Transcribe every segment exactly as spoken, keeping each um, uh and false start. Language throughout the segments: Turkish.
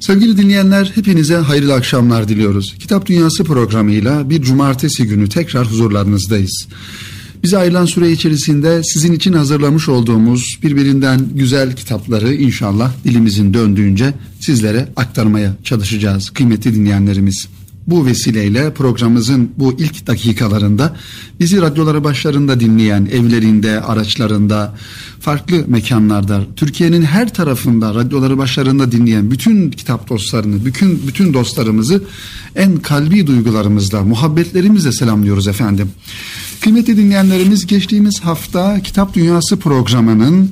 Sevgili dinleyenler, hepinize hayırlı akşamlar diliyoruz. Kitap Dünyası programıyla bir cumartesi günü tekrar huzurlarınızdayız. Bize ayrılan süre içerisinde sizin için hazırlamış olduğumuz birbirinden güzel kitapları inşallah dilimizin döndüğünce sizlere aktarmaya çalışacağız kıymetli dinleyenlerimiz. Bu vesileyle programımızın bu ilk dakikalarında bizi radyoları başlarında dinleyen, evlerinde, araçlarında, farklı mekanlarda, Türkiye'nin her tarafında radyoları başlarında dinleyen bütün kitap dostlarını, bütün, bütün dostlarımızı en kalbi duygularımızla, muhabbetlerimizle selamlıyoruz efendim. Kıymetli dinleyenlerimiz, geçtiğimiz hafta Kitap Dünyası programının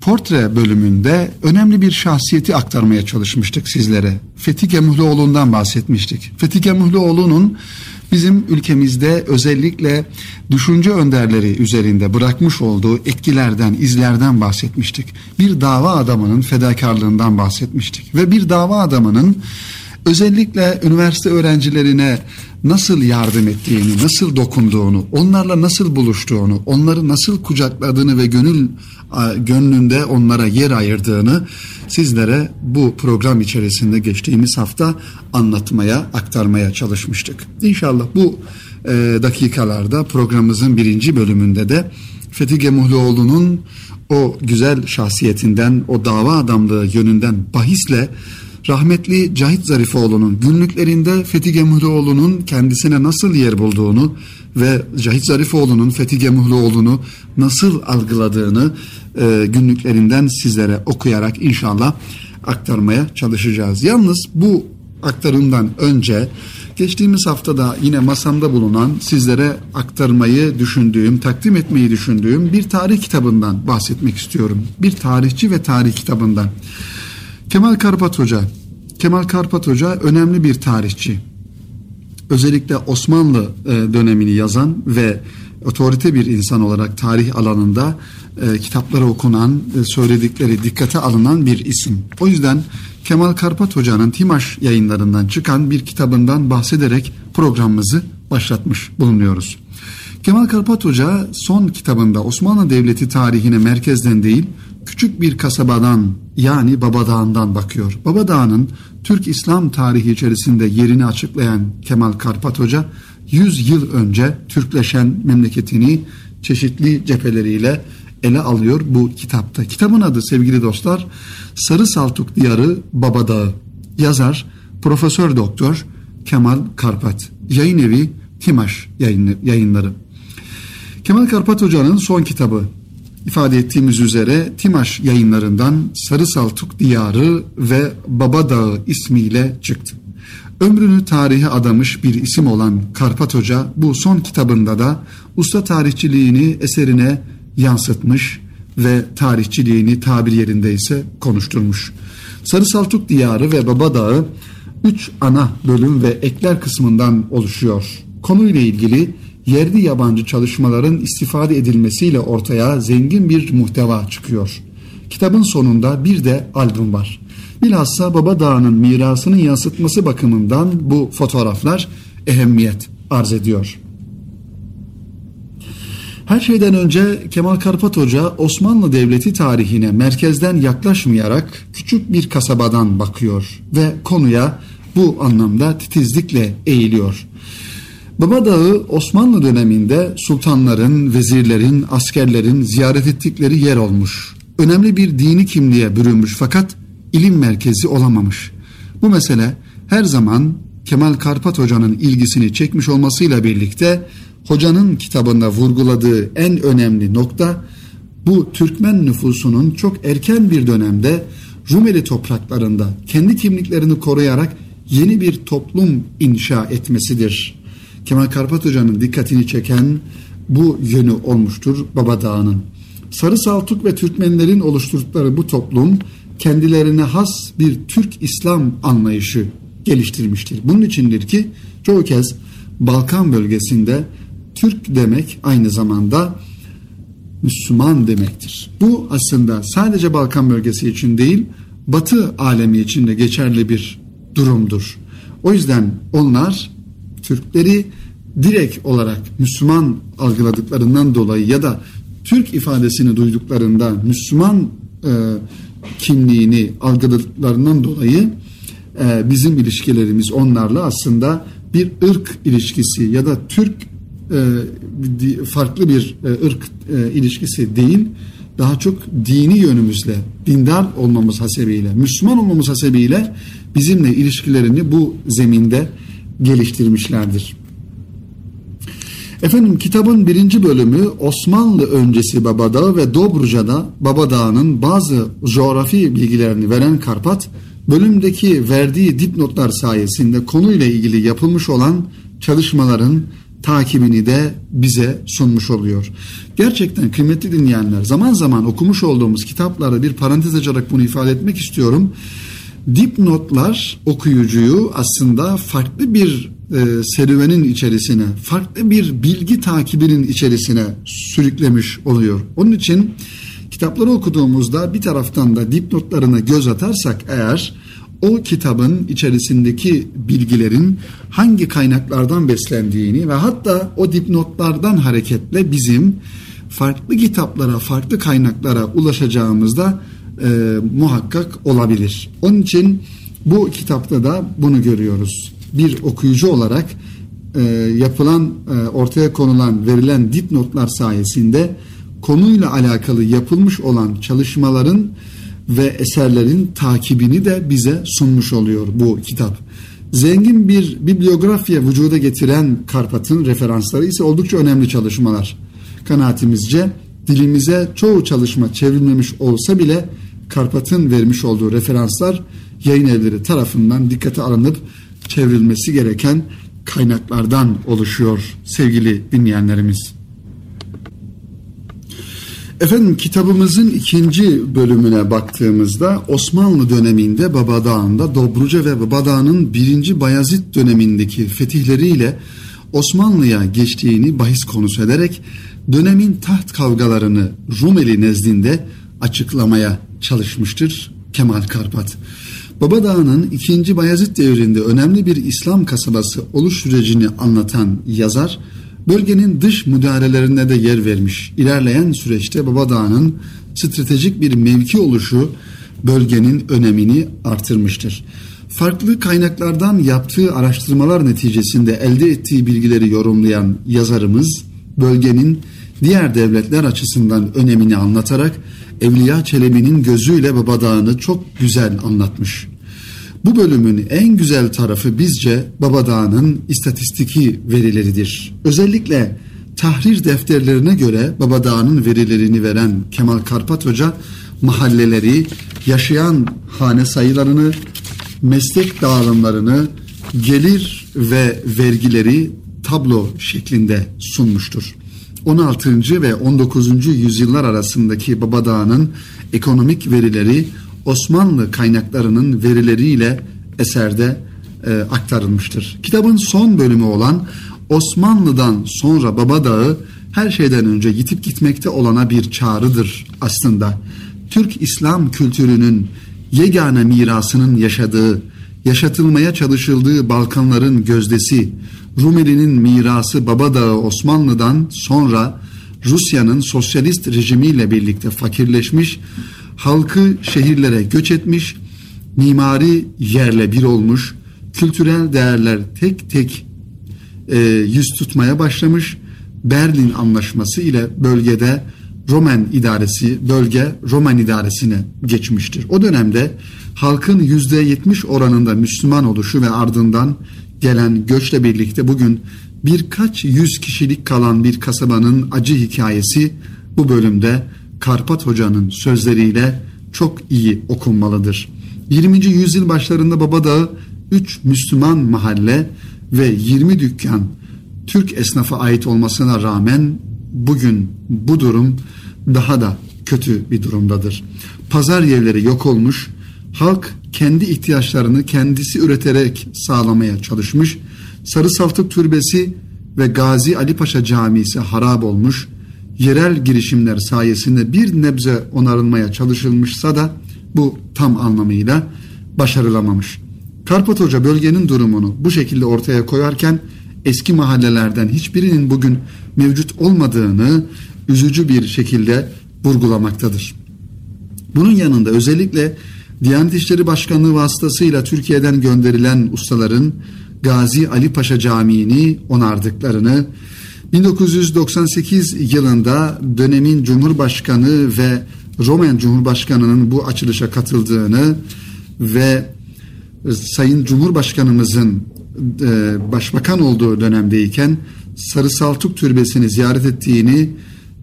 portre bölümünde önemli bir şahsiyeti aktarmaya çalışmıştık sizlere. Fethi Gemuhluoğlu'ndan bahsetmiştik. Fethi Gemuhluoğlu'nun bizim ülkemizde özellikle düşünce önderleri üzerinde bırakmış olduğu etkilerden, izlerden bahsetmiştik. Bir dava adamının fedakarlığından bahsetmiştik. Ve bir dava adamının özellikle üniversite öğrencilerine nasıl yardım ettiğini, nasıl dokunduğunu, onlarla nasıl buluştuğunu, onları nasıl kucakladığını ve gönül gönlünde onlara yer ayırdığını sizlere bu program içerisinde geçtiğimiz hafta anlatmaya, aktarmaya çalışmıştık. İnşallah bu e, dakikalarda programımızın birinci bölümünde de Fethi Gemuhluoğlu'nun o güzel şahsiyetinden, o dava adamlığı yönünden bahisle rahmetli Cahit Zarifoğlu'nun günlüklerinde Fethi Gemuhluoğlu'nun kendisine nasıl yer bulduğunu ve Cahit Zarifoğlu'nun Fethi Gemuhluoğlu'nu nasıl algıladığını e, günlüklerinden sizlere okuyarak inşallah aktarmaya çalışacağız. Yalnız bu aktarımdan önce geçtiğimiz haftada yine masamda bulunan, sizlere aktarmayı düşündüğüm, takdim etmeyi düşündüğüm bir tarih kitabından bahsetmek istiyorum. Bir tarihçi ve tarih kitabından. Kemal Karpat Hoca, Kemal Karpat Hoca önemli bir tarihçi. Özellikle Osmanlı dönemini yazan ve otorite bir insan olarak tarih alanında kitapları okunan, söyledikleri dikkate alınan bir isim. O yüzden Kemal Karpat Hoca'nın Timaş Yayınlarından çıkan bir kitabından bahsederek programımızı başlatmış bulunuyoruz. Kemal Karpat Hoca son kitabında Osmanlı Devleti tarihine merkezden değil, küçük bir kasabadan, yani Babadağ'dan bakıyor. Babadağ'ın Türk İslam tarihi içerisinde yerini açıklayan Kemal Karpat Hoca, yüz yıl önce Türkleşen memleketini çeşitli cepheleriyle ele alıyor bu kitapta. Kitabın adı sevgili dostlar, Sarı Saltuk Diyarı Babadağ. Yazar Profesör Doktor Kemal Karpat. Yayınevi Timaş Yayınları. Kemal Karpat Hoca'nın son kitabı, İfade ettiğimiz üzere Timaş Yayınlarından Sarı Saltuk Diyarı ve Babadağ ismiyle çıktı. Ömrünü tarihe adamış bir isim olan Karpat Hoca bu son kitabında da usta tarihçiliğini eserine yansıtmış ve tarihçiliğini tabir yerindeyse konuşturmuş. Sarı Saltuk Diyarı ve Babadağ'ı üç ana bölüm ve ekler kısmından oluşuyor. Konuyla ilgili yerli yabancı çalışmaların istifade edilmesiyle ortaya zengin bir muhteva çıkıyor. Kitabın sonunda bir de albüm var. Bilhassa Babadağ'ın mirasının yansıtması bakımından bu fotoğraflar ehemmiyet arz ediyor. Her şeyden önce Kemal Karpat Hoca Osmanlı Devleti tarihine merkezden yaklaşmayarak küçük bir kasabadan bakıyor ve konuya bu anlamda titizlikle eğiliyor. Babadağ'ı Osmanlı döneminde sultanların, vezirlerin, askerlerin ziyaret ettikleri yer olmuş. Önemli bir dini kimliğe bürünmüş fakat ilim merkezi olamamış. Bu mesele her zaman Kemal Karpat Hoca'nın ilgisini çekmiş olmasıyla birlikte hocanın kitabında vurguladığı en önemli nokta, bu Türkmen nüfusunun çok erken bir dönemde Rumeli topraklarında kendi kimliklerini koruyarak yeni bir toplum inşa etmesidir. Kemal Karpat Hoca'nın dikkatini çeken bu yönü olmuştur Babadağ'ın. Sarı Saltuk ve Türkmenlerin oluşturdukları bu toplum kendilerine has bir Türk İslam anlayışı geliştirmiştir. Bunun içindir ki çoğu kez Balkan bölgesinde Türk demek aynı zamanda Müslüman demektir. Bu aslında sadece Balkan bölgesi için değil, Batı alemi için de geçerli bir durumdur. O yüzden onlar Türkleri direkt olarak Müslüman algıladıklarından dolayı ya da Türk ifadesini duyduklarında Müslüman e, kimliğini algıladıklarından dolayı e, bizim ilişkilerimiz onlarla aslında bir ırk ilişkisi ya da Türk e, farklı bir e, ırk e, ilişkisi değil, daha çok dini yönümüzle, dindar olmamız hasebiyle, Müslüman olmamız hasebiyle bizimle ilişkilerini bu zeminde geliştirmişlerdir. Efendim, kitabın birinci bölümü Osmanlı öncesi Babadağ ve Dobruca'da Babadağ'ın bazı coğrafi bilgilerini veren Karpat, bölümdeki verdiği dipnotlar sayesinde konuyla ilgili yapılmış olan çalışmaların takibini de bize sunmuş oluyor. Gerçekten kıymetli dinleyenler, zaman zaman okumuş olduğumuz kitaplarda bir parantez açarak bunu ifade etmek istiyorum. Dipnotlar okuyucuyu aslında farklı bir e, serüvenin içerisine, farklı bir bilgi takibinin içerisine sürüklemiş oluyor. Onun için kitapları okuduğumuzda bir taraftan da dipnotlarına göz atarsak eğer, o kitabın içerisindeki bilgilerin hangi kaynaklardan beslendiğini ve hatta o dipnotlardan hareketle bizim farklı kitaplara, farklı kaynaklara ulaşacağımızda e, muhakkak olabilir. Onun için bu kitapta da bunu görüyoruz. Bir okuyucu olarak e, yapılan, e, ortaya konulan, verilen dipnotlar sayesinde konuyla alakalı yapılmış olan çalışmaların ve eserlerin takibini de bize sunmuş oluyor bu kitap. Zengin bir bibliografya vücuda getiren Karpat'ın referansları ise oldukça önemli çalışmalar. Kanaatimizce dilimize çoğu çalışma çevrilmemiş olsa bile Karpat'ın vermiş olduğu referanslar yayın evleri tarafından dikkate alınıp çevrilmesi gereken kaynaklardan oluşuyor sevgili dinleyenlerimiz. Efendim, kitabımızın ikinci bölümüne baktığımızda Osmanlı döneminde Babadağ'ında Dobruca ve Babadağ'ın birinci Bayezid dönemindeki fetihleriyle Osmanlı'ya geçtiğini bahis konusu ederek dönemin taht kavgalarını Rumeli nezdinde açıklamaya çalışmıştır Kemal Karpat. Babadağ'ın ikinci Bayezid devrinde önemli bir İslam kasabası oluş sürecini anlatan yazar, bölgenin dış müdahalelerine de yer vermiş. İlerleyen süreçte Babadağ'ın stratejik bir mevki oluşu bölgenin önemini artırmıştır. Farklı kaynaklardan yaptığı araştırmalar neticesinde elde ettiği bilgileri yorumlayan yazarımız, bölgenin diğer devletler açısından önemini anlatarak Evliya Çelebi'nin gözüyle Babadağ'ını çok güzel anlatmış. Bu bölümün en güzel tarafı bizce Babadağ'ın istatistiki verileridir. Özellikle tahrir defterlerine göre Babadağ'ın verilerini veren Kemal Karpat Hoca, mahalleleri, yaşayan hane sayılarını, meslek dağılımlarını, gelir ve vergileri tablo şeklinde sunmuştur. on altıncı ve on dokuzuncu yüzyıllar arasındaki Babadağ'ın ekonomik verileri Osmanlı kaynaklarının verileriyle eserde e, aktarılmıştır. Kitabın son bölümü olan Osmanlı'dan sonra Babadağ'ı her şeyden önce yitip gitmekte olana bir çağrıdır aslında. Türk İslam kültürünün yegane mirasının yaşadığı, yaşatılmaya çalışıldığı Balkanların gözdesi, Rumeli'nin mirası Babadağ'ı Osmanlı'dan sonra Rusya'nın sosyalist rejimiyle birlikte fakirleşmiş, halkı şehirlere göç etmiş, mimari yerle bir olmuş, kültürel değerler tek tek e, yüz tutmaya başlamış. Berlin Anlaşması ile bölgede Roman idaresi, bölge Roman idaresine geçmiştir. O dönemde halkın yüzde yetmiş oranında Müslüman oluşu ve ardından gelen göçle birlikte bugün birkaç yüz kişilik kalan bir kasabanın acı hikayesi bu bölümde Karpat Hoca'nın sözleriyle çok iyi okunmalıdır. yirminci yüzyıl başlarında Babadağ'ı üç Müslüman mahalle ve yirmi dükkan Türk esnafa ait olmasına rağmen bugün bu durum daha da kötü bir durumdadır. Pazar yerleri yok olmuş, halk kendi ihtiyaçlarını kendisi üreterek sağlamaya çalışmış, Sarı Saltuk Türbesi ve Gazi Ali Paşa Camii'si harap olmuş, yerel girişimler sayesinde bir nebze onarılmaya çalışılmışsa da bu tam anlamıyla başarılamamış. Karpat Hoca bölgenin durumunu bu şekilde ortaya koyarken eski mahallelerden hiçbirinin bugün mevcut olmadığını üzücü bir şekilde vurgulamaktadır. Bunun yanında özellikle Diyanet İşleri Başkanlığı vasıtasıyla Türkiye'den gönderilen ustaların Gazi Ali Paşa Camii'ni onardıklarını, bin dokuz yüz doksan sekiz yılında dönemin Cumhurbaşkanı ve Romen Cumhurbaşkanı'nın bu açılışa katıldığını ve Sayın Cumhurbaşkanımızın başbakan olduğu dönemdeyken Sarı Saltuk Türbesi'ni ziyaret ettiğini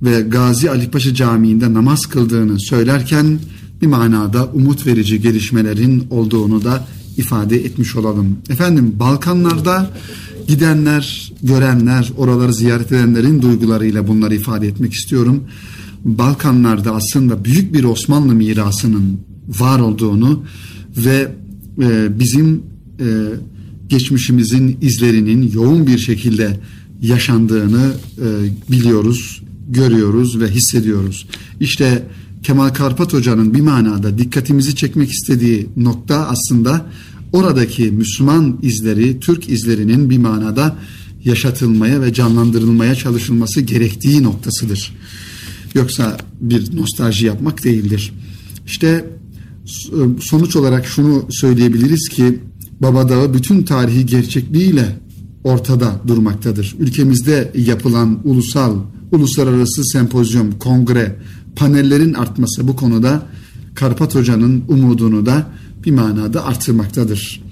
ve Gazi Ali Paşa Camii'nde namaz kıldığını söylerken bir manada umut verici gelişmelerin olduğunu da ifade etmiş olalım. Efendim, Balkanlarda gidenler, görenler, oraları ziyaret edenlerin duygularıyla bunları ifade etmek istiyorum. Balkanlarda aslında büyük bir Osmanlı mirasının var olduğunu ve e, bizim e, geçmişimizin izlerinin yoğun bir şekilde yaşandığını e, biliyoruz, görüyoruz ve hissediyoruz. İşte Kemal Karpat Hoca'nın bir manada dikkatimizi çekmek istediği nokta aslında oradaki Müslüman izleri, Türk izlerinin bir manada yaşatılmaya ve canlandırılmaya çalışılması gerektiği noktasıdır. Yoksa bir nostalji yapmak değildir. İşte sonuç olarak şunu söyleyebiliriz ki Babadağ bütün tarihi gerçekliğiyle ortada durmaktadır. Ülkemizde yapılan ulusal, uluslararası sempozyum, kongre, panellerin artması bu konuda Karpat Hoca'nın umudunu da bir manada artırmaktadır.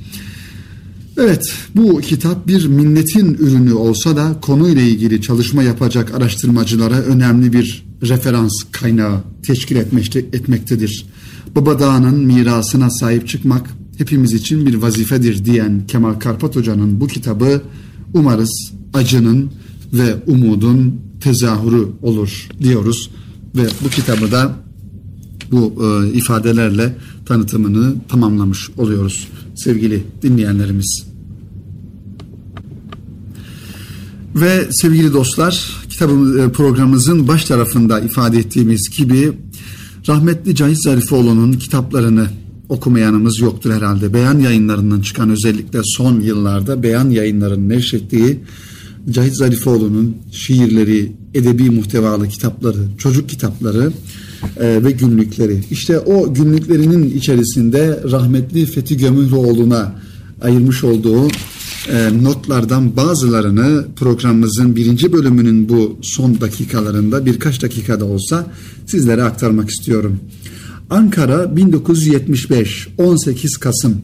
Evet, bu kitap bir minnetin ürünü olsa da konuyla ilgili çalışma yapacak araştırmacılara önemli bir referans kaynağı teşkil etmektedir. Babadağ'ın mirasına sahip çıkmak hepimiz için bir vazifedir diyen Kemal Karpat Hoca'nın bu kitabı umarız acının ve umudun tezahürü olur diyoruz ve bu kitabı da bu e, ifadelerle tanıtımını tamamlamış oluyoruz sevgili dinleyenlerimiz. Ve sevgili dostlar, kitabımız, programımızın baş tarafında ifade ettiğimiz gibi rahmetli Cahit Zarifoğlu'nun kitaplarını okumayanımız yoktur herhalde. Beyan Yayınları'ndan çıkan, özellikle son yıllarda Beyan Yayınları'nın neşrettiği Cahit Zarifoğlu'nun şiirleri, edebi muhtevalı kitapları, çocuk kitapları e, ve günlükleri. İşte o günlüklerinin içerisinde rahmetli Fethi Gemuhluoğlu'na ayırmış olduğu e, notlardan bazılarını programımızın birinci bölümünün bu son dakikalarında, birkaç dakikada olsa sizlere aktarmak istiyorum. Ankara bin dokuz yüz yetmiş beş, on sekiz Kasım.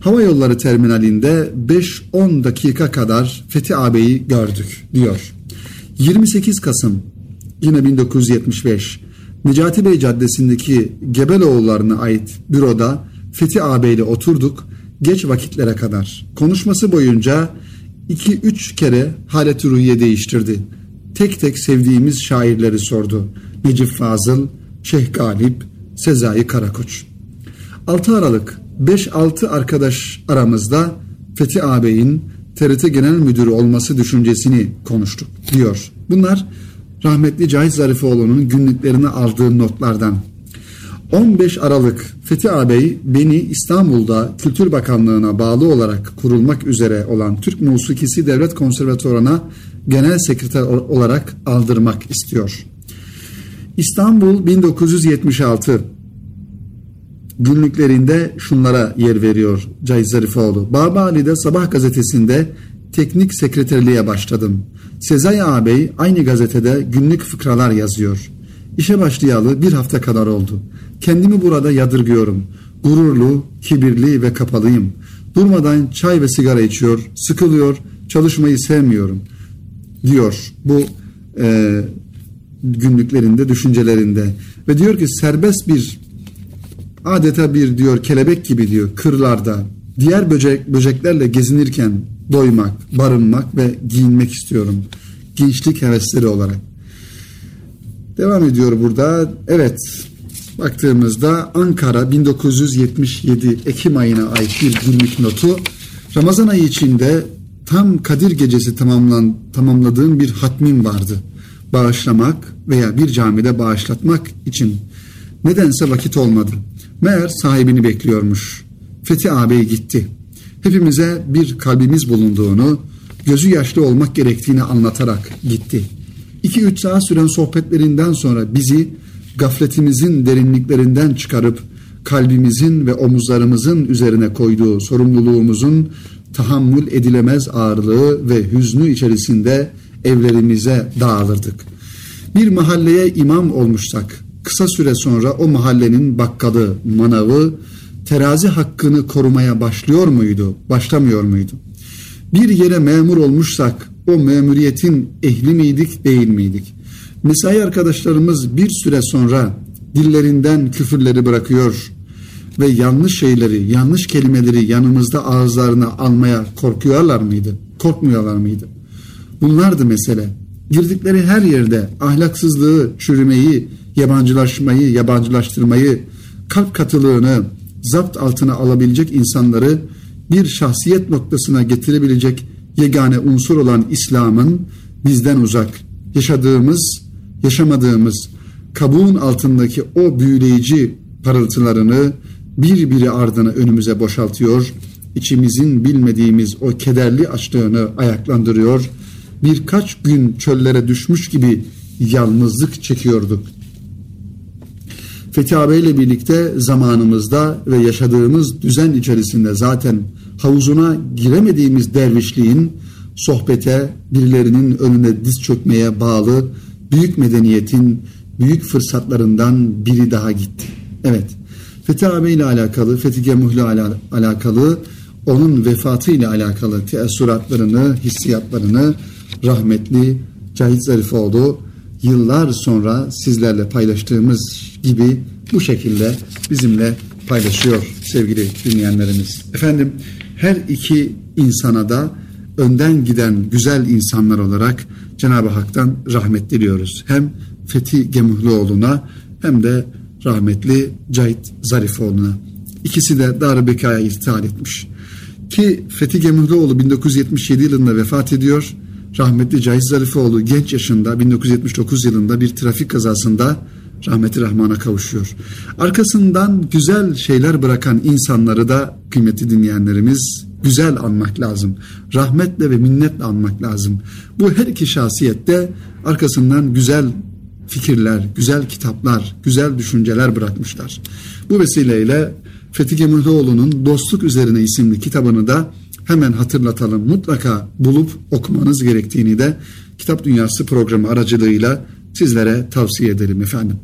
Havayolları terminalinde beş on dakika kadar Fethi ağabeyi gördük diyor. yirmi sekiz Kasım yine bin dokuz yüz yetmiş beş, Necati Bey Caddesi'ndeki Gebeloğulları'na ait büroda Fethi ağabeyle oturduk geç vakitlere kadar. Konuşması boyunca iki üç kere halet-i ruhiye değiştirdi. Tek tek sevdiğimiz şairleri sordu. Necip Fazıl, Şeyh Galip, Sezai Karakoç. altı Aralık, beş altı arkadaş aramızda Fethi ağabeyin T R T Genel Müdürü olması düşüncesini konuştuk diyor. Bunlar rahmetli Cahit Zarifoğlu'nun günlüklerine aldığı notlardan. on beş Aralık, Fethi ağabey beni İstanbul'da Kültür Bakanlığı'na bağlı olarak kurulmak üzere olan Türk Musikisi Devlet Konservatuvarı'na genel sekreter olarak aldırmak istiyor. İstanbul bin dokuz yüz yetmiş altı günlüklerinde şunlara yer veriyor Cahit Zarifoğlu. Babali'de Sabah gazetesinde teknik sekreterliğe başladım. Sezai ağabey aynı gazetede günlük fıkralar yazıyor. İşe başlayalı bir hafta kadar oldu. Kendimi burada yadırgıyorum. Gururlu, kibirli ve kapalıyım. Durmadan çay ve sigara içiyor, sıkılıyor, çalışmayı sevmiyorum diyor. Bu e, günlüklerinde, düşüncelerinde. Ve diyor ki serbest bir, adeta bir diyor kelebek gibi diyor kırlarda diğer böcek böceklerle gezinirken doymak, barınmak ve giyinmek istiyorum. Gençlik hevesleri olarak. Devam ediyor burada. Evet, baktığımızda Ankara bin dokuz yüz yetmiş yedi Ekim ayına ait bir günlük notu. Ramazan ayı içinde tam Kadir gecesi tamamlan, tamamladığım bir hatmim vardı. Bağışlamak veya bir camide bağışlatmak için. Nedense vakit olmadı. Meğer sahibini bekliyormuş. Fethi ağabey gitti. Hepimize bir kalbimiz bulunduğunu, gözü yaşlı olmak gerektiğini anlatarak gitti. iki üç saat süren sohbetlerinden sonra bizi gafletimizin derinliklerinden çıkarıp kalbimizin ve omuzlarımızın üzerine koyduğu sorumluluğumuzun tahammül edilemez ağırlığı ve hüznü içerisinde evlerimize dağılırdık. Bir mahalleye imam olmuşsak, kısa süre sonra o mahallenin bakkalı, manavı, terazi hakkını korumaya başlıyor muydu, başlamıyor muydu? Bir yere memur olmuşsak, o memuriyetin ehli miydik, değil miydik? Mesai arkadaşlarımız bir süre sonra dillerinden küfürleri bırakıyor ve yanlış şeyleri, yanlış kelimeleri yanımızda ağızlarına almaya korkuyorlar mıydı, korkmuyorlar mıydı? Bunlardı mesele. Girdikleri her yerde ahlaksızlığı, çürümeyi, yabancılaşmayı, yabancılaştırmayı, kalp katılığını zapt altına alabilecek insanları bir şahsiyet noktasına getirebilecek yegane unsur olan İslam'ın bizden uzak, yaşadığımız, yaşamadığımız kabuğun altındaki o büyüleyici parıltılarını birbiri ardına önümüze boşaltıyor, içimizin bilmediğimiz o kederli açlığını ayaklandırıyor, birkaç gün çöllere düşmüş gibi yalnızlık çekiyorduk. Fethi ağabeyle birlikte zamanımızda ve yaşadığımız düzen içerisinde zaten havuzuna giremediğimiz dervişliğin sohbete, birilerinin önüne diz çökmeye bağlı büyük medeniyetin büyük fırsatlarından biri daha gitti. Evet, Fethi ağabeyle alakalı, Fethi Gemuhluoğlu alakalı, onun vefatıyla alakalı teessüratlarını, hissiyatlarını rahmetli Cahit Zarifoğlu yıllar sonra sizlerle paylaştığımız gibi bu şekilde bizimle paylaşıyor sevgili dinleyenlerimiz. Efendim, her iki insana da önden giden güzel insanlar olarak Cenab-ı Hak'tan rahmet diliyoruz. Hem Fethi Gemuhluoğlu'na hem de rahmetli Cahit Zarifoğlu'na. İkisi de Dar-ı Beka'ya irtihal etmiş. Ki Fethi Gemuhluoğlu bin dokuz yüz yetmiş yedi yılında vefat ediyor. Rahmetli Cahit Zarifoğlu genç yaşında bin dokuz yüz yetmiş dokuz yılında bir trafik kazasında rahmeti rahmana kavuşuyor. Arkasından güzel şeyler bırakan insanları da kıymetli dinleyenlerimiz güzel anmak lazım. Rahmetle ve minnetle anmak lazım. Bu her iki şahsiyette arkasından güzel fikirler, güzel kitaplar, güzel düşünceler bırakmışlar. Bu vesileyle Fethi Gemuhluoğlu'nun Dostluk Üzerine isimli kitabını da hemen hatırlatalım. Mutlaka bulup okumanız gerektiğini de Kitap Dünyası programı aracılığıyla sizlere tavsiye edelim efendim.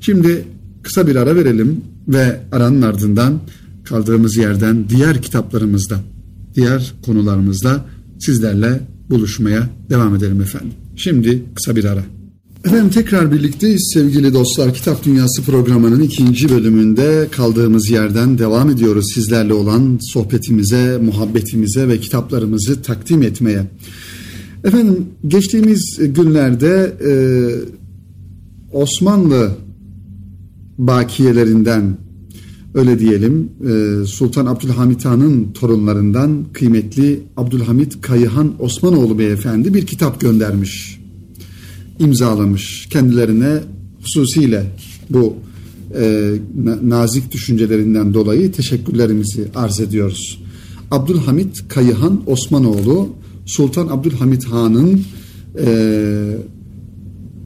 Şimdi kısa bir ara verelim ve aranın ardından kaldığımız yerden diğer kitaplarımızda, diğer konularımızda sizlerle buluşmaya devam edelim efendim. Şimdi kısa bir ara. Efendim tekrar birlikteyiz sevgili dostlar. Kitap Dünyası programının ikinci bölümünde kaldığımız yerden devam ediyoruz sizlerle olan sohbetimize, muhabbetimize ve kitaplarımızı takdim etmeye. Efendim geçtiğimiz günlerde e, Osmanlı bakiyelerinden, öyle diyelim, e, Sultan Abdülhamid Han'ın torunlarından kıymetli Abdülhamid Kayıhan Osmanoğlu beyefendi bir kitap göndermiş, imzalamış. Kendilerine hususiyle bu e, nazik düşüncelerinden dolayı teşekkürlerimizi arz ediyoruz. Abdülhamid Kayıhan Osmanoğlu, Sultan Abdülhamid Han'ın e,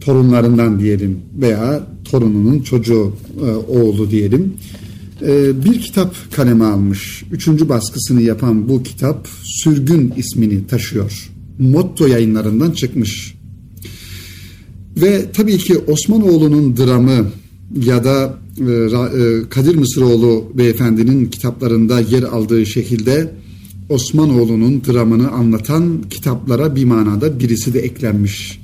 torunlarından diyelim veya torununun çocuğu, e, oğlu diyelim. E, bir kitap kaleme almış. Üçüncü baskısını yapan bu kitap Sürgün ismini taşıyor. Motto Yayınlarından çıkmış. Ve tabii ki Osmanoğlu'nun dramı ya da e, Kadir Mısıroğlu beyefendinin kitaplarında yer aldığı şekilde Osmanoğlu'nun dramını anlatan kitaplara bir manada birisi de eklenmiş.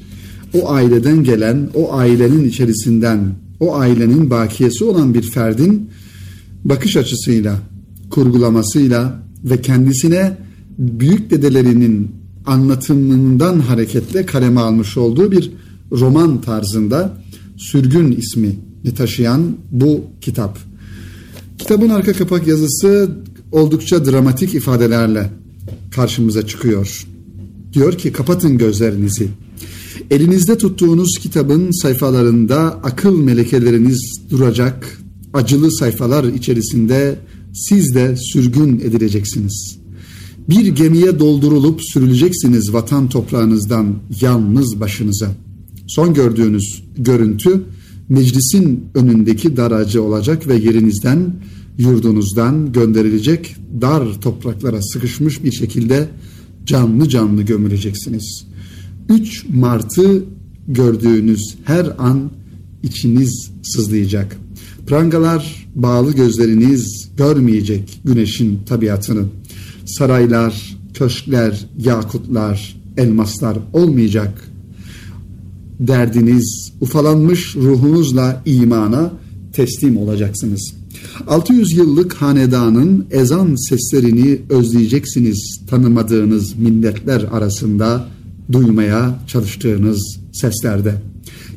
O aileden gelen, o ailenin içerisinden, o ailenin bakiyesi olan bir ferdin bakış açısıyla, kurgulamasıyla ve kendisine büyük dedelerinin anlatımından hareketle kaleme almış olduğu bir roman tarzında Sürgün ismini taşıyan bu kitap. Kitabın arka kapak yazısı oldukça dramatik ifadelerle karşımıza çıkıyor. Diyor ki, kapatın gözlerinizi. Elinizde tuttuğunuz kitabın sayfalarında akıl melekeleriniz duracak, acılı sayfalar içerisinde siz de sürgün edileceksiniz. Bir gemiye doldurulup sürüleceksiniz vatan toprağınızdan yalnız başınıza. Son gördüğünüz görüntü meclisin önündeki dar ağacı olacak ve yerinizden, yurdunuzdan gönderilecek, dar topraklara sıkışmış bir şekilde canlı canlı gömüleceksiniz. üç Mart'ı gördüğünüz her an içiniz sızlayacak. Prangalar, bağlı gözleriniz görmeyecek güneşin tabiatını. Saraylar, köşkler, yakutlar, elmaslar olmayacak. Derdiniz, ufalanmış ruhunuzla imana teslim olacaksınız. altı yüz yıllık hanedanın ezan seslerini özleyeceksiniz, tanımadığınız milletler arasında duymaya çalıştığınız seslerde.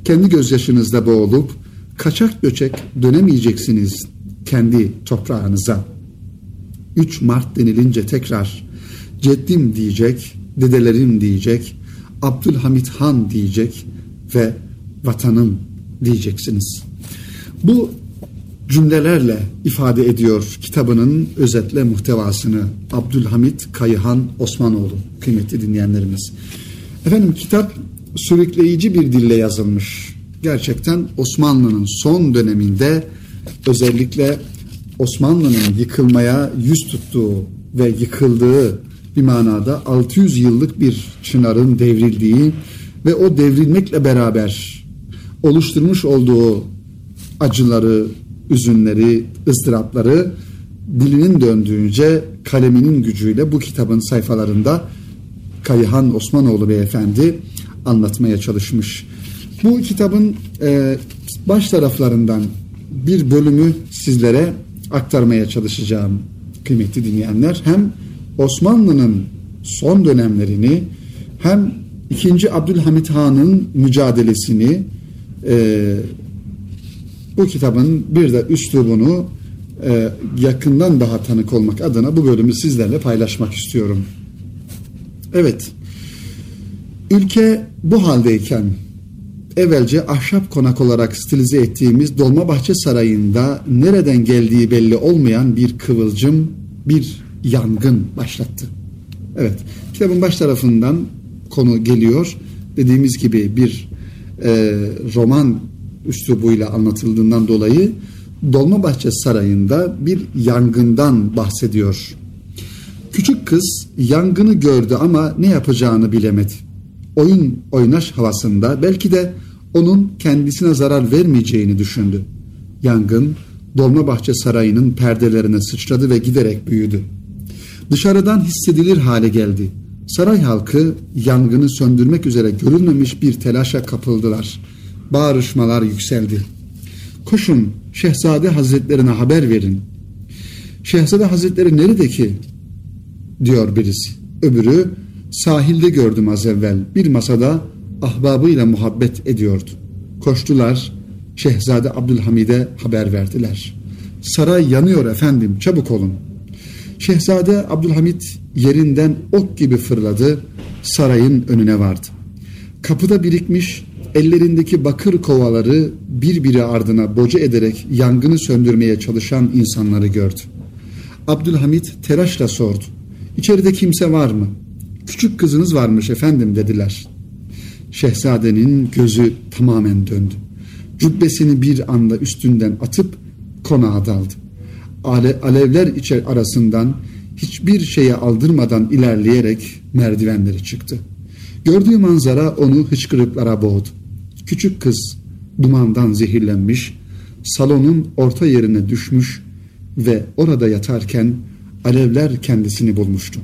Kendi gözyaşınızda boğulup kaçak göçek dönemeyeceksiniz kendi toprağınıza. üç Mart denilince tekrar ceddim diyecek, dedelerim diyecek, Abdülhamid Han diyecek ve vatanım diyeceksiniz. Bu cümlelerle ifade ediyor kitabının özetle muhtevasını Abdülhamid Kayıhan Osmanoğlu, kıymetli dinleyenlerimiz. Efendim, kitap sürükleyici bir dille yazılmış. Gerçekten Osmanlı'nın son döneminde, özellikle Osmanlı'nın yıkılmaya yüz tuttuğu ve yıkıldığı bir manada altı yüz yıllık bir çınarın devrildiği ve o devrilmekle beraber oluşturmuş olduğu acıları, üzünleri, ızdırapları dilinin döndüğünce kaleminin gücüyle bu kitabın sayfalarında Kayıhan Osmanoğlu beyefendi anlatmaya çalışmış. Bu kitabın e, baş taraflarından bir bölümü sizlere aktarmaya çalışacağım kıymetli dinleyenler. Hem Osmanlı'nın son dönemlerini, hem ikinci. Abdülhamid Han'ın mücadelesini, e, bu kitabın bir de üslubunu e, yakından daha tanık olmak adına bu bölümü sizlerle paylaşmak istiyorum. Evet, ülke bu haldeyken evvelce ahşap konak olarak stilize ettiğimiz Dolmabahçe Sarayı'nda nereden geldiği belli olmayan bir kıvılcım, bir yangın başlattı. Evet, kitabın baş tarafından konu geliyor. Dediğimiz gibi bir e, roman üslubuyla anlatıldığından dolayı Dolmabahçe Sarayı'nda bir yangından bahsediyor. Küçük kız yangını gördü ama ne yapacağını bilemedi. Oyun oynaş havasında belki de onun kendisine zarar vermeyeceğini düşündü. Yangın Dolmabahçe Sarayı'nın perdelerine sıçradı ve giderek büyüdü. Dışarıdan hissedilir hale geldi. Saray halkı yangını söndürmek üzere görülmemiş bir telaşa kapıldılar. Bağırışmalar yükseldi. Koşun, Şehzade Hazretlerine haber verin. Şehzade Hazretleri nerede ki? Diyor birisi. Öbürü, sahilde gördüm az evvel. Bir masada ahbabıyla muhabbet ediyordu. Koştular, Şehzade Abdülhamid'e haber verdiler. Saray yanıyor efendim, çabuk olun. Şehzade Abdülhamid yerinden ok gibi fırladı, sarayın önüne vardı. Kapıda birikmiş ellerindeki bakır kovaları birbiri ardına boca ederek yangını söndürmeye çalışan insanları gördü. Abdülhamid telaşla sordu. İçeride kimse var mı? Küçük kızınız varmış efendim dediler. Şehzadenin gözü tamamen döndü. Cübbesini bir anda üstünden atıp konağa daldı. Ale, alevler içer arasından hiçbir şeye aldırmadan ilerleyerek merdivenleri çıktı. Gördüğü manzara onu hıçkırıklara boğdu. Küçük kız dumandan zehirlenmiş, salonun orta yerine düşmüş ve orada yatarken alevler kendisini bulmuştu.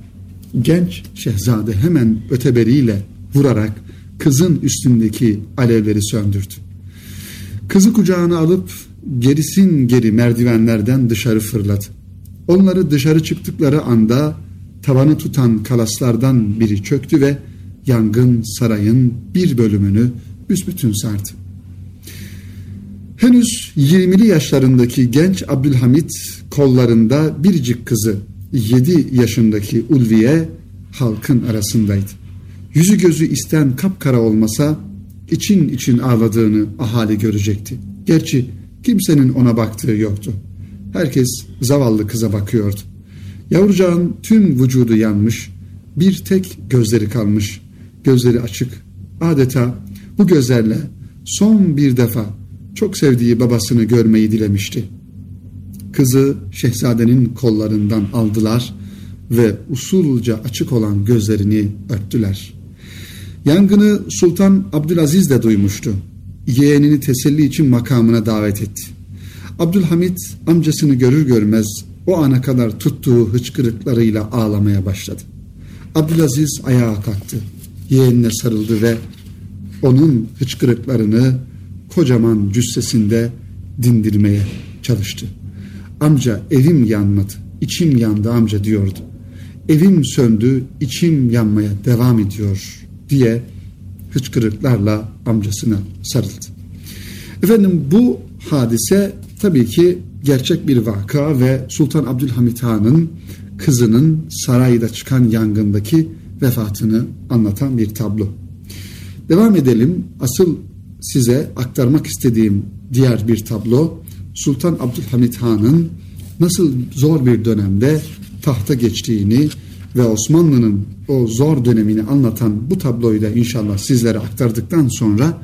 Genç şehzade hemen öteberiyle vurarak kızın üstündeki alevleri söndürdü. Kızı kucağına alıp gerisin geri merdivenlerden dışarı fırladı. Onları dışarı çıktıkları anda tavanı tutan kalaslardan biri çöktü ve yangın sarayın bir bölümünü büsbütün sardı. Henüz yirmili yaşlarındaki genç Abdülhamid kollarında biricik kızı yedi yaşındaki Ulviye halkın arasındaydı. Yüzü gözü isten kapkara olmasa için için ağladığını ahali görecekti. Gerçi kimsenin ona baktığı yoktu. Herkes zavallı kıza bakıyordu. Yavrucağın tüm vücudu yanmış, bir tek gözleri kalmış. Gözleri açık. Adeta bu gözlerle son bir defa çok sevdiği babasını görmeyi dilemişti. Kızı şehzadenin kollarından aldılar ve usulca açık olan gözlerini örttüler. Yangını Sultan Abdülaziz de duymuştu. Yeğenini teselli için makamına davet etti. Abdülhamid amcasını görür görmez o ana kadar tuttuğu hıçkırıklarıyla ağlamaya başladı. Abdülaziz ayağa kalktı. Yeğenine sarıldı ve onun hıçkırıklarını kocaman cüssesinde dindirmeye çalıştı. Amca, evim yanmadı, içim yandı amca diyordu. Evim söndü, içim yanmaya devam ediyor diye hıçkırıklarla amcasına sarıldı. Efendim, bu hadise tabii ki gerçek bir vaka ve Sultan Abdülhamid Han'ın kızının sarayda çıkan yangındaki vefatını anlatan bir tablo. Devam edelim. Asıl size aktarmak istediğim diğer bir tablo, Sultan Abdülhamid Han'ın nasıl zor bir dönemde tahta geçtiğini ve Osmanlı'nın o zor dönemini anlatan bu tabloyu da inşallah sizlere aktardıktan sonra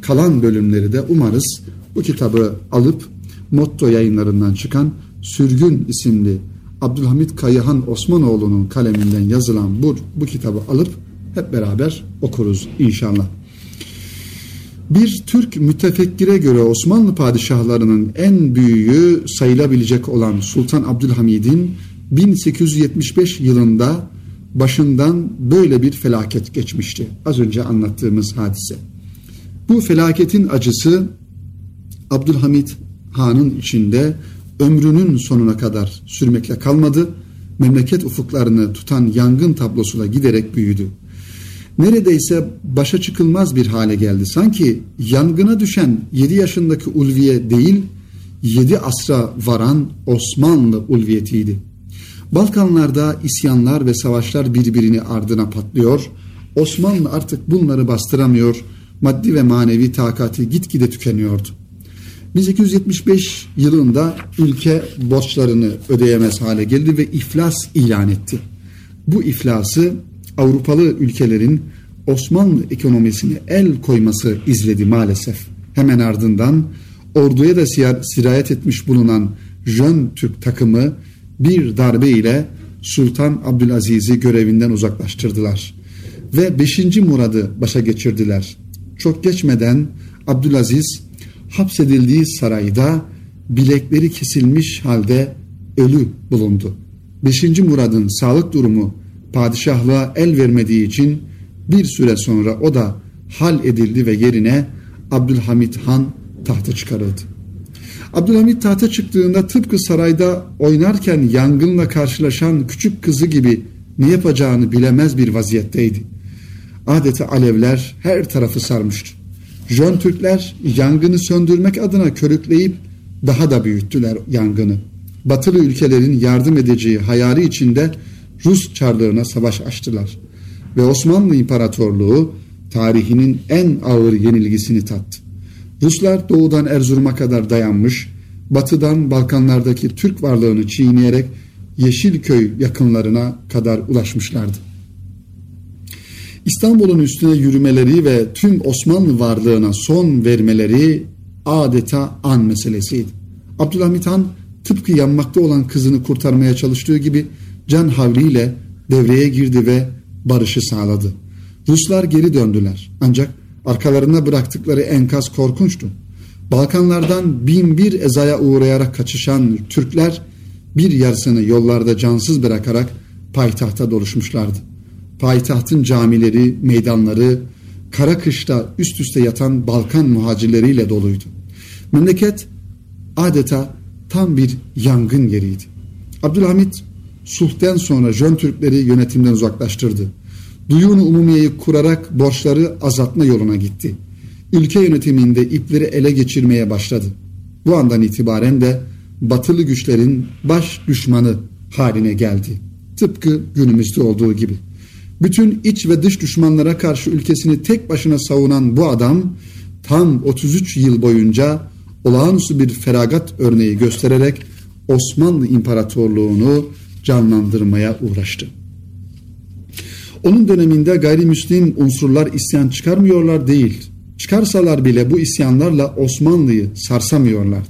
kalan bölümleri de umarız bu kitabı alıp Motto Yayınlarından çıkan Sürgün isimli Abdülhamid Kayıhan Osmanoğlu'nun kaleminden yazılan bu, bu kitabı alıp hep beraber okuruz inşallah. Bir Türk mütefekkire göre Osmanlı padişahlarının en büyüğü sayılabilecek olan Sultan Abdülhamid'in bin sekiz yüz yetmiş beş yılında başından böyle bir felaket geçmişti. Az önce anlattığımız hadise. Bu felaketin acısı Abdülhamid Han'ın içinde ömrünün sonuna kadar sürmekle kalmadı. Memleket ufuklarını tutan yangın tablosuna giderek büyüdü. Neredeyse başa çıkılmaz bir hale geldi. Sanki yangına düşen yedi yaşındaki Ulviye değil, yedi asra varan Osmanlı ulviyetiydi. Balkanlarda isyanlar ve savaşlar birbirini ardına patlıyor. Osmanlı artık bunları bastıramıyor. Maddi ve manevi takati gitgide tükeniyordu. bin sekiz yüz yetmiş beş yılında ülke borçlarını ödeyemez hale geldi ve iflas ilan etti. Bu iflası Avrupalı ülkelerin Osmanlı ekonomisine el koyması izledi maalesef. Hemen ardından orduya da sirayet etmiş bulunan Jön Türk takımı bir darbe ile Sultan Abdülaziz'i görevinden uzaklaştırdılar ve beşinci Murad'ı başa geçirdiler. Çok geçmeden Abdülaziz hapsedildiği sarayda bilekleri kesilmiş halde ölü bulundu. beşinci Murad'ın sağlık durumu padişahlığa el vermediği için bir süre sonra o da hal edildi ve yerine Abdülhamid Han tahta çıkarıldı. Abdülhamid tahta çıktığında tıpkı sarayda oynarken yangınla karşılaşan küçük kızı gibi ne yapacağını bilemez bir vaziyetteydi. Adeta alevler her tarafı sarmıştı. Jön Türkler yangını söndürmek adına körükleyip daha da büyüttüler yangını. Batılı ülkelerin yardım edeceği hayali içinde Rus çarlarına savaş açtılar ve Osmanlı İmparatorluğu tarihinin en ağır yenilgisini tattı. Ruslar doğudan Erzurum'a kadar dayanmış, batıdan Balkanlardaki Türk varlığını çiğneyerek Yeşilköy yakınlarına kadar ulaşmışlardı. İstanbul'un üstüne yürümeleri ve tüm Osmanlı varlığına son vermeleri adeta an meselesiydi. Abdülhamid Han tıpkı yanmakta olan kızını kurtarmaya çalıştığı gibi can havliyle devreye girdi ve barışı sağladı. Ruslar geri döndüler. Ancak arkalarına bıraktıkları enkaz korkunçtu. Balkanlardan bin bir ezaya uğrayarak kaçışan Türkler bir yarısını yollarda cansız bırakarak payitahta doluşmuşlardı. Payitahtın camileri, meydanları, kara kışta üst üste yatan Balkan muhacirleriyle doluydu. Memleket adeta tam bir yangın yeriydi. Abdülhamid Sulh'ten sonra Jön Türkleri yönetimden uzaklaştırdı. Duyun-u Umumiye'yi kurarak borçları azaltma yoluna gitti. Ülke yönetiminde ipleri ele geçirmeye başladı. Bu andan itibaren de batılı güçlerin baş düşmanı haline geldi. Tıpkı günümüzde olduğu gibi. Bütün iç ve dış düşmanlara karşı ülkesini tek başına savunan bu adam tam otuz üç yıl boyunca olağanüstü bir feragat örneği göstererek Osmanlı İmparatorluğunu canlandırmaya uğraştı. Onun döneminde gayrimüslim unsurlar isyan çıkarmıyorlar değil, Çıkarsalar bile bu isyanlarla Osmanlı'yı sarsamıyorlardı.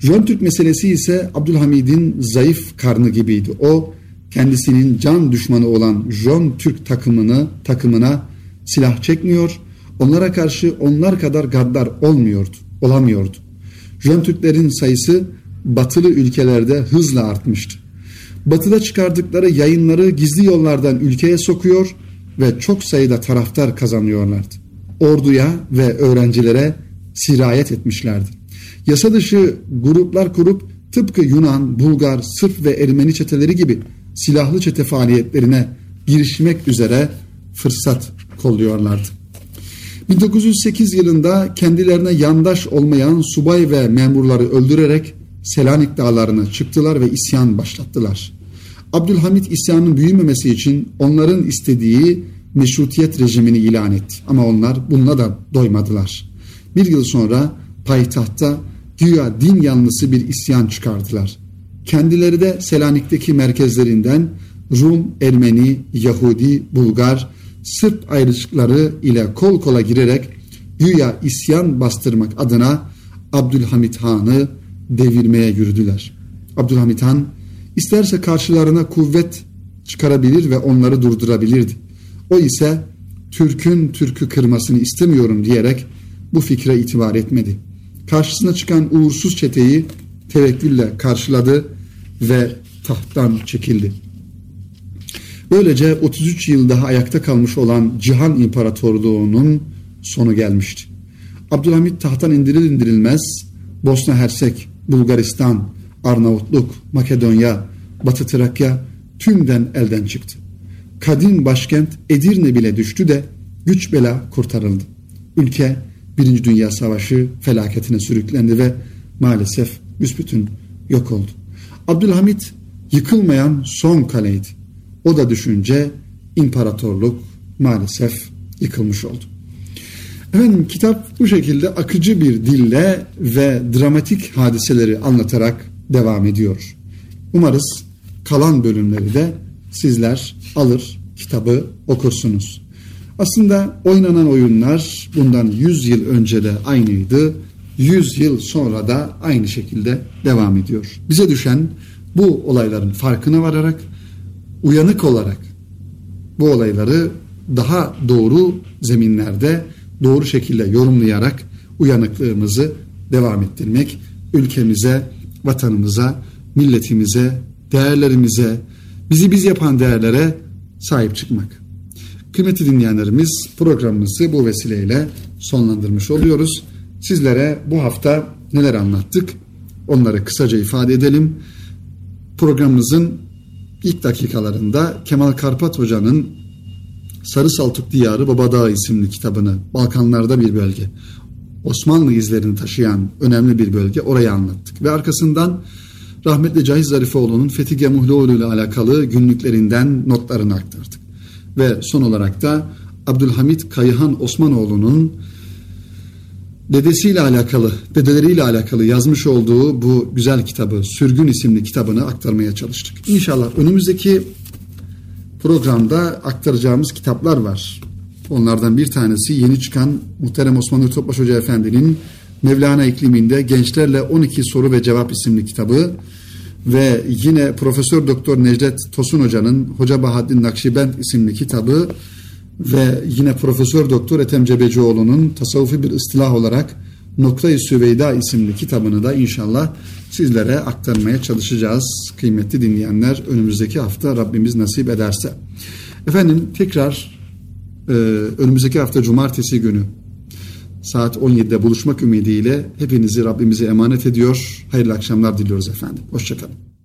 Jön Türk meselesi ise Abdülhamid'in zayıf karnı gibiydi. O kendisinin can düşmanı olan Jön Türk takımını, takımına silah çekmiyor, onlara karşı onlar kadar gaddar olmuyordu, olamıyordu. Jön Türklerin sayısı batılı ülkelerde hızla artmıştı. Batıda çıkardıkları yayınları gizli yollardan ülkeye sokuyor ve çok sayıda taraftar kazanıyorlardı. Orduya ve öğrencilere sirayet etmişlerdi. Yasa dışı gruplar kurup tıpkı Yunan, Bulgar, Sırp ve Ermeni çeteleri gibi silahlı çete faaliyetlerine girişmek üzere fırsat kolluyorlardı. bin dokuz yüz sekiz yılında kendilerine yandaş olmayan subay ve memurları öldürerek Selanik dağlarına çıktılar ve isyan başlattılar. Abdülhamid isyanın büyümemesi için onların istediği meşrutiyet rejimini ilan etti. Ama onlar bununla da doymadılar. Bir yıl sonra payitahtta güya din yanlısı bir isyan çıkardılar. Kendileri de Selanik'teki merkezlerinden Rum, Ermeni, Yahudi, Bulgar, Sırp ayrışıkları ile kol kola girerek güya isyan bastırmak adına Abdülhamid Han'ı devirmeye yürüdüler. Abdülhamid Han isterse karşılarına kuvvet çıkarabilir ve onları durdurabilirdi. O ise Türk'ün Türk'ü kırmasını istemiyorum diyerek bu fikre itibar etmedi. Karşısına çıkan uğursuz çeteyi tevekkülle karşıladı ve tahttan çekildi. Böylece otuz üç yıl daha ayakta kalmış olan Cihan İmparatorluğu'nun sonu gelmişti. Abdülhamid tahttan indirilir indirilmez Bosna Hersek, Bulgaristan, Arnavutluk, Makedonya, Batı Trakya tümden elden çıktı. Kadim başkent Edirne bile düştü de güç bela kurtarıldı. Ülke Birinci Dünya Savaşı felaketine sürüklendi ve maalesef büsbütün yok oldu. Abdülhamid yıkılmayan son kaleydi. O da düşünce imparatorluk maalesef yıkılmış oldu. Efendim, kitap bu şekilde akıcı bir dille ve dramatik hadiseleri anlatarak devam ediyor. Umarız kalan bölümleri de sizler alır, kitabı okursunuz. Aslında oynanan oyunlar bundan yüz yıl önce de aynıydı. yüz yıl sonra da aynı şekilde devam ediyor. Bize düşen bu olayların farkına vararak, uyanık olarak bu olayları daha doğru zeminlerde, doğru şekilde yorumlayarak uyanıklığımızı devam ettirmek, ülkemize, vatanımıza, milletimize, değerlerimize, bizi biz yapan değerlere sahip çıkmak. Kıymetli dinleyenlerimiz, programımızı bu vesileyle sonlandırmış oluyoruz. Sizlere bu hafta neler anlattık? Onları kısaca ifade edelim. Programımızın ilk dakikalarında Kemal Karpat Hoca'nın Sarı Saltuk Diyarı Babadağ isimli kitabını, Balkanlarda bir bölge, Osmanlı izlerini taşıyan önemli bir bölge, orayı anlattık. Ve arkasından rahmetli Cahit Zarifoğlu'nun Fethi Gemuhluoğlu ile alakalı günlüklerinden notlarını aktardık. Ve son olarak da Abdülhamid Kayıhan Osmanoğlu'nun dedesiyle alakalı, dedeleriyle alakalı yazmış olduğu bu güzel kitabı, Sürgün isimli kitabını aktarmaya çalıştık. İnşallah önümüzdeki programda aktaracağımız kitaplar var. Onlardan bir tanesi yeni çıkan muhterem Osman Nuri Topbaş Hoca Efendi'nin Mevlana İkliminde Gençlerle on iki Soru ve Cevap isimli kitabı ve yine Profesör Doktor Necdet Tosun Hoca'nın Hoca Bahattin Nakşibend isimli kitabı ve yine Profesör Doktor Ethem Cebecioğlu'nun tasavvufi bir istilah olarak Nokta-i Süveyda isimli kitabını da inşallah sizlere aktarmaya çalışacağız kıymetli dinleyenler, önümüzdeki hafta Rabbimiz nasip ederse. Efendim, tekrar e, önümüzdeki hafta cumartesi günü saat on yedide buluşmak ümidiyle hepinizi Rabbimize emanet ediyor. Hayırlı akşamlar diliyoruz efendim. Hoşça kalın.